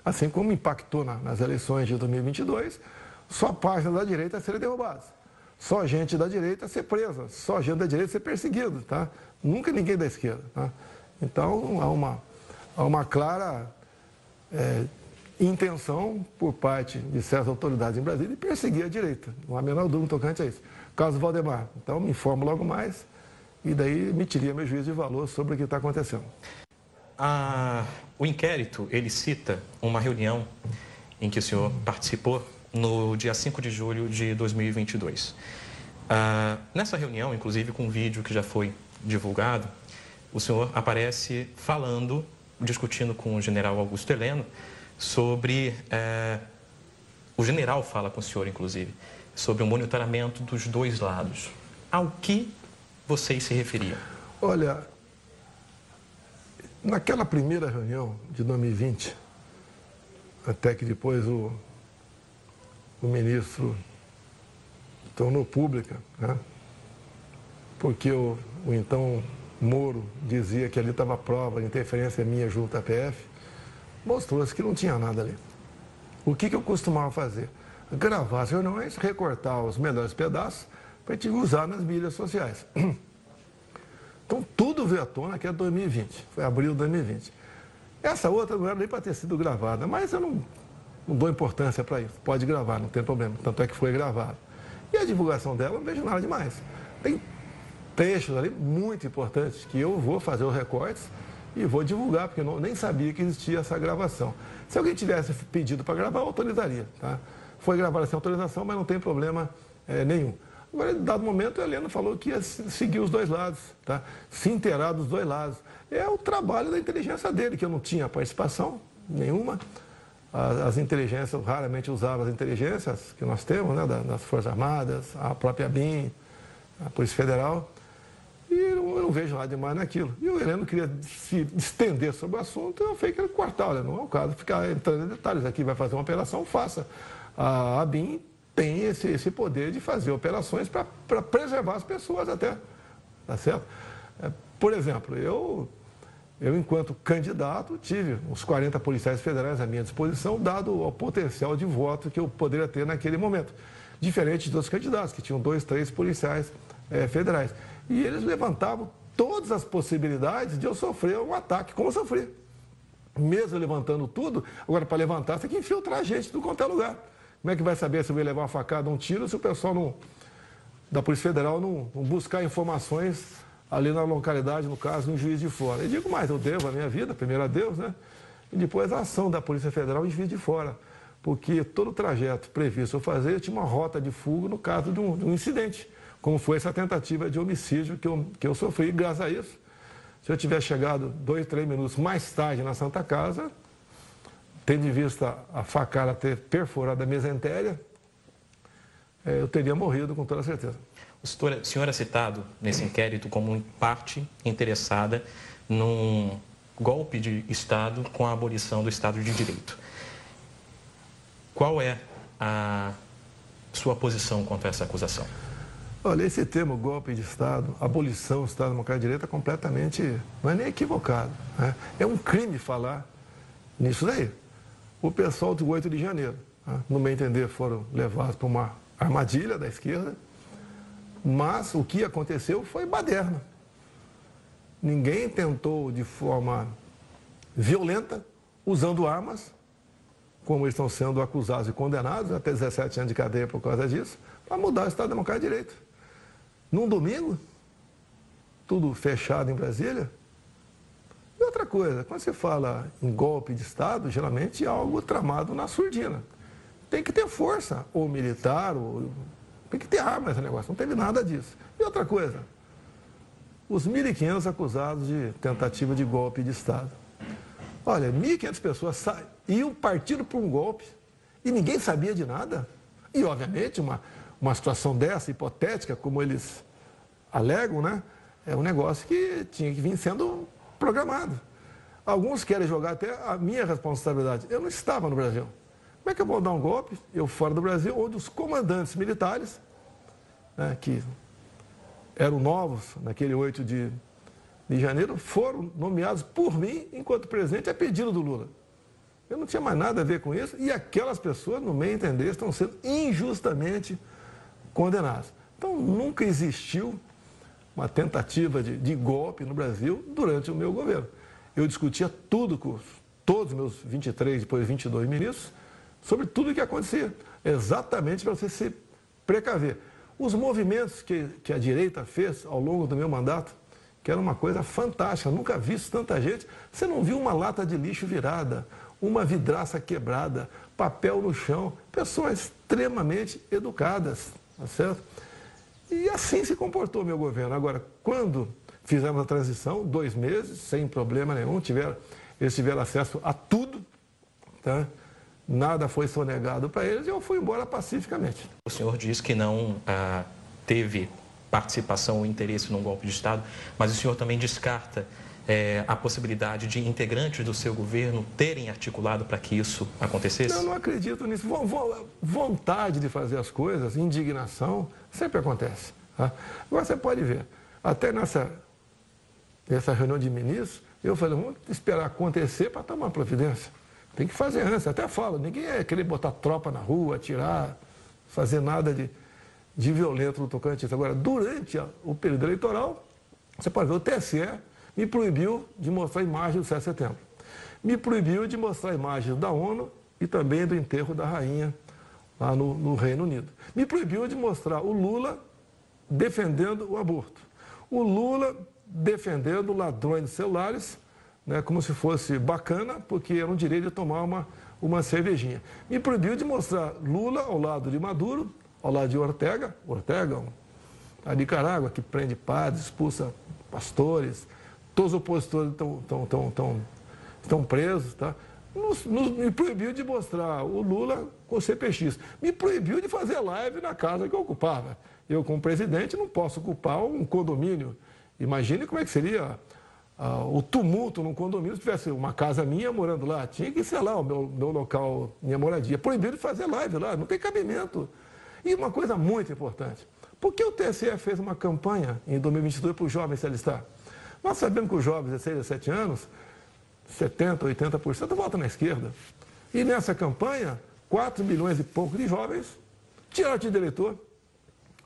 Assim como impactou nas eleições de 2022, só páginas da direita a serem derrubadas, só gente da direita a ser presa, só gente da direita a ser perseguida, tá? Nunca ninguém da esquerda, tá? Então, há uma clara intenção por parte de certas autoridades em Brasília de perseguir a direita. Não há a menor dúvida tocante a isso. Caso Valdemar. Então, me informo logo mais. E daí emitiria meu juízo de valor sobre o que está acontecendo. O inquérito, ele cita uma reunião em que o senhor participou no dia 5 de julho de 2022. Nessa reunião, inclusive com um vídeo que já foi divulgado, o senhor aparece falando, discutindo com o general Augusto Heleno sobre... o general fala com o senhor, inclusive, sobre o monitoramento dos dois lados. Ao que vocês se referiam? Olha, naquela primeira reunião de 2020, até que depois o ministro tornou pública, né? Porque o então Moro dizia que ali estava a prova de interferência minha junto à PF, mostrou-se que não tinha nada ali. O que eu costumava fazer? Gravar as reuniões, recortar os melhores pedaços, para a gente usar nas mídias sociais. Então, tudo veio à tona, que é 2020, foi abril de 2020. Essa outra não era nem para ter sido gravada, mas eu não dou importância para isso. Pode gravar, não tem problema, tanto é que foi gravada. E a divulgação dela, eu não vejo nada demais. Tem trechos ali muito importantes que eu vou fazer os recortes e vou divulgar, porque eu nem sabia que existia essa gravação. Se alguém tivesse pedido para gravar, eu autorizaria, tá? Foi gravada sem autorização, mas não tem problema nenhum. Agora, em dado momento, a Helena falou que ia seguir os dois lados, tá? Se inteirar dos dois lados. É o trabalho da inteligência dele, que eu não tinha participação nenhuma. As inteligências, eu raramente usava as inteligências que nós temos, né? Das Forças Armadas, a própria ABIN, a Polícia Federal. E eu não vejo nada demais naquilo. E o Heleno queria se estender sobre o assunto, eu falei que ele cortar, olha, não é o caso, ficar entrando em detalhes. Aqui vai fazer uma operação, faça. A ABIN tem esse poder de fazer operações para preservar as pessoas até, tá certo? Por exemplo, eu enquanto candidato, tive uns 40 policiais federais à minha disposição, dado o potencial de voto que eu poderia ter naquele momento. Diferente dos candidatos, que tinham 2, 3 policiais federais. E eles levantavam todas as possibilidades de eu sofrer um ataque, como eu sofri. Mesmo levantando tudo, agora para levantar, você tem que infiltrar gente do quanto é lugar. Como é que vai saber se eu ia levar uma facada, um tiro, se o pessoal da Polícia Federal não buscar informações ali na localidade, no caso, no Juiz de Fora? E digo mais, eu devo a minha vida, primeiro a Deus, né? E depois a ação da Polícia Federal em Juiz de Fora. Porque todo o trajeto previsto eu fazer, eu tinha uma rota de fuga no caso de um incidente, como foi essa tentativa de homicídio que eu sofri. Graças a isso, se eu tiver chegado 2, 3 minutos mais tarde na Santa Casa, tendo em vista a facada ter perfurado a mesentéria, eu teria morrido com toda certeza. O senhor é citado nesse inquérito como parte interessada num golpe de Estado com a abolição do Estado de Direito. Qual é a sua posição quanto a essa acusação? Olha, esse termo golpe de Estado, abolição do Estado Democrático de Direito é completamente, não é nem equivocado, né? É um crime falar nisso daí. O pessoal do 8 de janeiro, né, no meu entender, foram levados para uma armadilha da esquerda, mas o que aconteceu foi baderna. Ninguém tentou de forma violenta, usando armas, como eles estão sendo acusados e condenados, até 17 anos de cadeia por causa disso, para mudar o Estado Democrático de Direito. Num domingo, tudo fechado em Brasília. E outra coisa, quando se fala em golpe de Estado, geralmente é algo tramado na surdina. Tem que ter força, ou militar, ou... tem que ter arma nesse negócio, não teve nada disso. E outra coisa, os 1.500 acusados de tentativa de golpe de Estado. Olha, 1.500 pessoas saíram partido para um golpe e ninguém sabia de nada. E, obviamente, uma situação dessa, hipotética, como eles alegam, né? É um negócio que tinha que vir sendo programado. Alguns querem jogar até a minha responsabilidade. Eu não estava no Brasil. Como é que eu vou dar um golpe, eu fora do Brasil, onde os comandantes militares, né, que eram novos naquele 8 de janeiro, foram nomeados por mim, enquanto presidente, a pedido do Lula. Eu não tinha mais nada a ver com isso, e aquelas pessoas, no meu entender, estão sendo injustamente condenadas. Então, nunca existiu uma tentativa de golpe no Brasil durante o meu governo. Eu discutia tudo com todos os meus 23, depois 22 ministros, sobre tudo o que acontecia, exatamente para você se precaver. Os movimentos que a direita fez ao longo do meu mandato, que era uma coisa fantástica, nunca vi tanta gente. Você não viu uma lata de lixo virada, uma vidraça quebrada, papel no chão, pessoas extremamente educadas, tá certo? E assim se comportou meu governo. Agora, quando fizemos a transição, 2 meses, sem problema nenhum, eles tiveram acesso a tudo, tá? Nada foi sonegado para eles e eu fui embora pacificamente. O senhor diz que não teve participação ou interesse num golpe de Estado, mas o senhor também descarta a possibilidade de integrantes do seu governo terem articulado para que isso acontecesse? Eu não acredito nisso. Vontade de fazer as coisas, indignação, sempre acontece, tá? Agora você pode ver, até nessa reunião de ministros, eu falei, vamos esperar acontecer para tomar providência. Tem que fazer antes, até falo, ninguém é querer botar tropa na rua, atirar, fazer nada de violento no tocante a isso. Agora, durante o período eleitoral, você pode ver, o TSE me proibiu de mostrar imagens do 7 de setembro. Me proibiu de mostrar imagens da ONU e também do enterro da rainha lá no Reino Unido. Me proibiu de mostrar o Lula defendendo o aborto. O Lula defendendo ladrões de celulares, né, como se fosse bacana, porque era um direito de tomar uma cervejinha. Me proibiu de mostrar Lula ao lado de Maduro, ao lado de Ortega, a Nicarágua, que prende padres, expulsa pastores, todos os opositores estão presos, tá? Me proibiu de mostrar o Lula com o CPX. Me proibiu de fazer live na casa que eu ocupava. Eu, como presidente, não posso ocupar um condomínio Imagine como é que seria o tumulto num condomínio se tivesse uma casa minha morando lá. Tinha que ser lá o meu local, minha moradia. Proibido de fazer live lá, não tem cabimento. E uma coisa muito importante, por que o TSE fez uma campanha em 2022 para os jovens se alistar? Nós sabemos que os jovens de 16 a 17 anos, 70%, 80% votam na esquerda. E nessa campanha, 4 milhões e pouco de jovens tiraram de eleitor.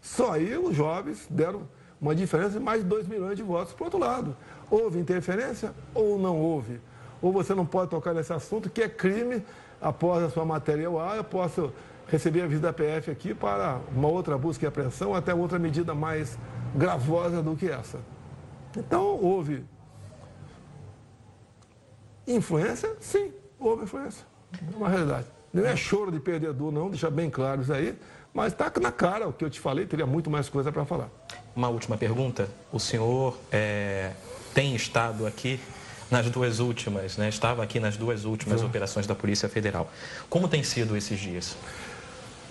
Só aí os jovens deram uma diferença de mais de 2 milhões de votos para o outro lado. Houve interferência ou não houve? Ou você não pode tocar nesse assunto, que é crime, após a sua matéria ao ar, eu posso receber aviso da PF aqui para uma outra busca e apreensão, até outra medida mais gravosa do que essa. Então, houve influência? Sim, houve influência. É uma realidade. Não é choro de perdedor, não, deixar bem claro isso aí. Mas está na cara o que eu te falei, teria muito mais coisa para falar. Uma última pergunta. O senhor tem estado aqui nas duas últimas, né? Estava aqui nas duas últimas operações da Polícia Federal. Como tem sido esses dias?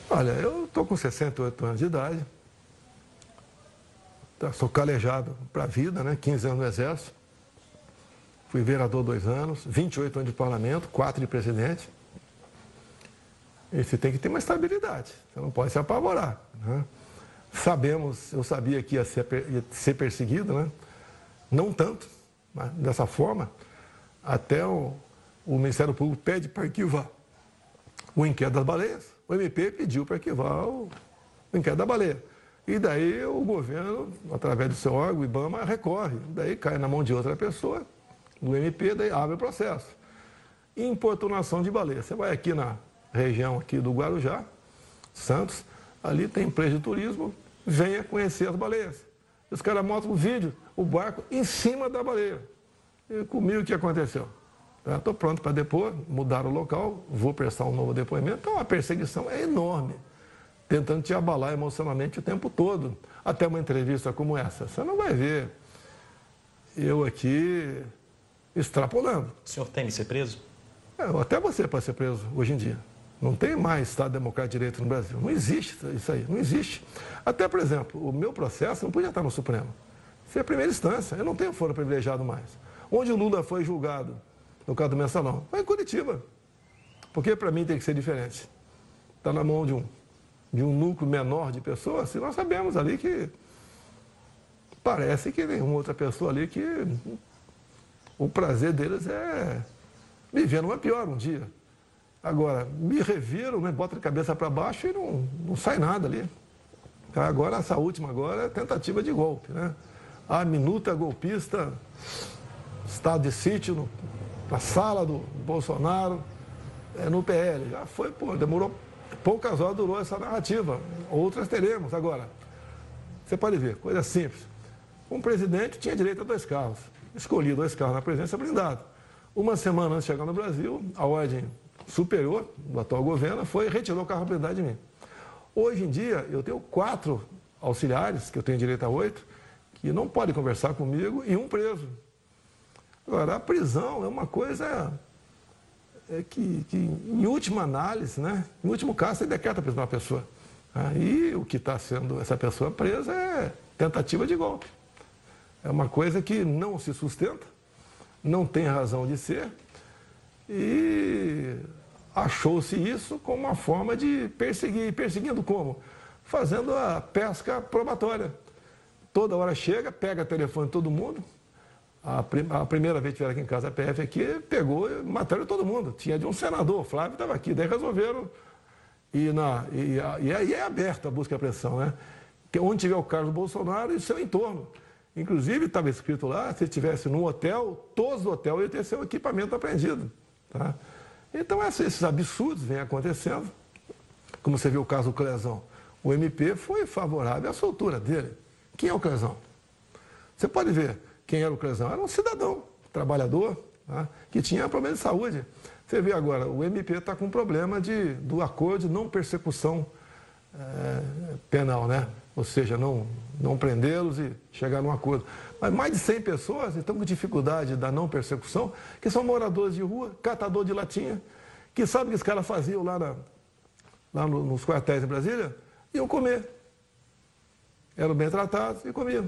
Olha, eu estou com 68 anos de idade. Sou calejado para a vida, né? 15 anos no Exército. Fui vereador 2 anos, 28 anos de parlamento, 4 de presidente. E você tem que ter uma estabilidade, você não pode se apavorar, né? Sabemos, eu sabia que ia ser perseguido, né? Não tanto, mas dessa forma, até o Ministério Público pede para arquivar o inquérito das baleias, o MP pediu para arquivar o inquérito da baleia. E daí o governo, através do seu órgão, o IBAMA, recorre, daí cai na mão de outra pessoa, do MP, daí abre o processo. Importunação de baleia, você vai aqui na região aqui do Guarujá, Santos, ali tem empresa de turismo, venha conhecer as baleias. Os caras mostram o vídeo, o barco em cima da baleia. E comigo o que aconteceu? Estou pronto para depor, mudaram o local, vou prestar um novo depoimento. Então a perseguição é enorme, tentando te abalar emocionalmente o tempo todo. Até uma entrevista como essa, você não vai ver eu aqui extrapolando. O senhor teme ser preso? Até você pode ser preso hoje em dia. Não tem mais Estado Democrático de Direito no Brasil. Não existe isso aí, não existe. Até, por exemplo, o meu processo não podia estar no Supremo. Isso é a primeira instância, eu não tenho foro privilegiado mais. Onde o Lula foi julgado, no caso do Mensalão, foi em Curitiba. Porque para mim tem que ser diferente. Está na mão de um núcleo menor de pessoas, e nós sabemos ali que parece que tem uma outra pessoa ali que o prazer deles é viver numa pior um dia. Agora, me reviram, né? Bota de cabeça para baixo e não sai nada ali. Agora, essa última agora é tentativa de golpe, né? A minuta golpista, estado de sítio na sala do Bolsonaro, no PL. Já foi, pô, demorou, poucas horas durou essa narrativa. Outras teremos. Agora, você pode ver, coisa simples. Um presidente tinha direito a 2 carros. Escolhi 2 carros na presidência blindado. Uma semana antes de chegar no Brasil, a ordem superior do atual governo foi e retirou o carro blindado de mim. Hoje em dia, eu tenho 4 auxiliares, que eu tenho direito a 8, que não podem conversar comigo, e um preso. Agora, a prisão é uma coisa que em última análise, né? Em último caso, você decreta a prisão da pessoa. Aí, o que está sendo essa pessoa presa é tentativa de golpe. É uma coisa que não se sustenta, não tem razão de ser, e achou-se isso como uma forma de perseguir. Perseguindo como? Fazendo a pesca probatória. Toda hora chega, pega telefone de todo mundo. A primeira vez que vieram aqui em casa, a PF aqui, pegou e mataram todo mundo. Tinha de um senador, Flávio estava aqui, daí resolveram. E aí é aberta a busca e apreensão, né? Que onde tiver o Carlos Bolsonaro e seu entorno. Inclusive, estava escrito lá, se estivesse num hotel, todos do hotel iam ter seu equipamento apreendido. Tá? Então, esses absurdos vêm acontecendo. Como você viu o caso do Clezão, o MP foi favorável à soltura dele. Quem é o Clezão? Você pode ver quem era o Clezão. Era um cidadão, trabalhador, tá? Que tinha problema de saúde. Você vê agora, o MP está com problema do acordo de não persecução penal, né? Ou seja, não prendê-los e chegar num acordo. Mas mais de 100 pessoas estão com dificuldade da não persecução, que são moradores de rua, catador de latinha, que sabe o que os caras faziam lá nos quartéis em Brasília? Iam comer. Eram bem tratados e comiam.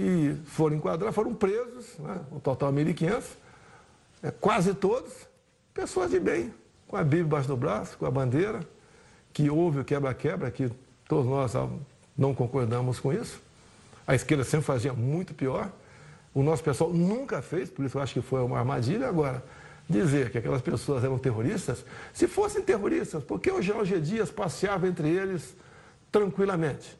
e foram enquadrados, foram presos, né, um total de 1.500, quase todos, pessoas de bem, com a Bíblia embaixo do braço, com a bandeira, que houve o quebra-quebra, que todos nós não concordamos com isso. A esquerda sempre fazia muito pior. O nosso pessoal nunca fez, por isso eu acho que foi uma armadilha. Agora, dizer que aquelas pessoas eram terroristas, se fossem terroristas, porque o General G. Dias passeava entre eles tranquilamente.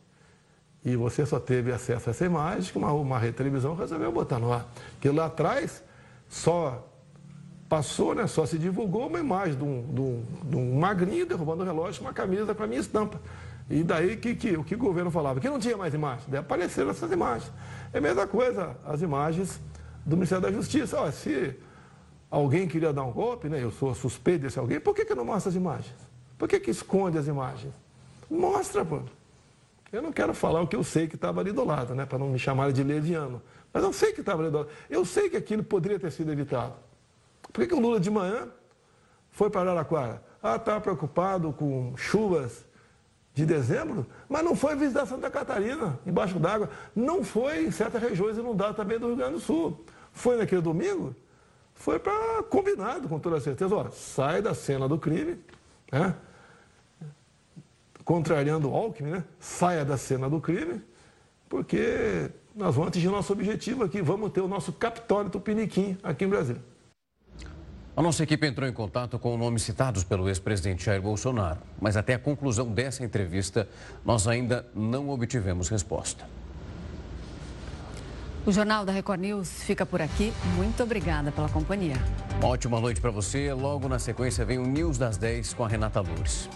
E você só teve acesso a essa imagem que uma rede de televisão resolveu botar no ar. Porque lá atrás só passou, né, só se divulgou uma imagem de um magrinho derrubando o relógio com uma camisa com a minha estampa. E daí o que o governo falava? Que não tinha mais imagens. Daí apareceram essas imagens. É a mesma coisa as imagens do Ministério da Justiça. Ó, se alguém queria dar um golpe, né, eu sou suspeito desse alguém, por que não mostra as imagens? Por que esconde as imagens? Mostra, pô. Eu não quero falar o que eu sei que estava ali do lado, né? Para não me chamarem de leviano. Mas eu sei que estava ali do lado. Eu sei que aquilo poderia ter sido evitado. Por que o Lula de manhã foi para Araraquara? Ah, estava preocupado com chuvas de dezembro, mas não foi visitar Santa Catarina, embaixo d'água. Não foi em certas regiões inundadas também do Rio Grande do Sul. Foi naquele domingo, foi para combinado, com toda certeza. Olha, sai da cena do crime, né? Contrariando o Alckmin, né? Saia da cena do crime, porque nós vamos atingir nosso objetivo aqui, vamos ter o nosso Capitólio Tupiniquim aqui em Brasília. A nossa equipe entrou em contato com nomes citados pelo ex-presidente Jair Bolsonaro, mas até a conclusão dessa entrevista nós ainda não obtivemos resposta. O Jornal da Record News fica por aqui. Muito obrigada pela companhia. Ótima noite para você. Logo na sequência vem o News das 10 com a Renata Loures.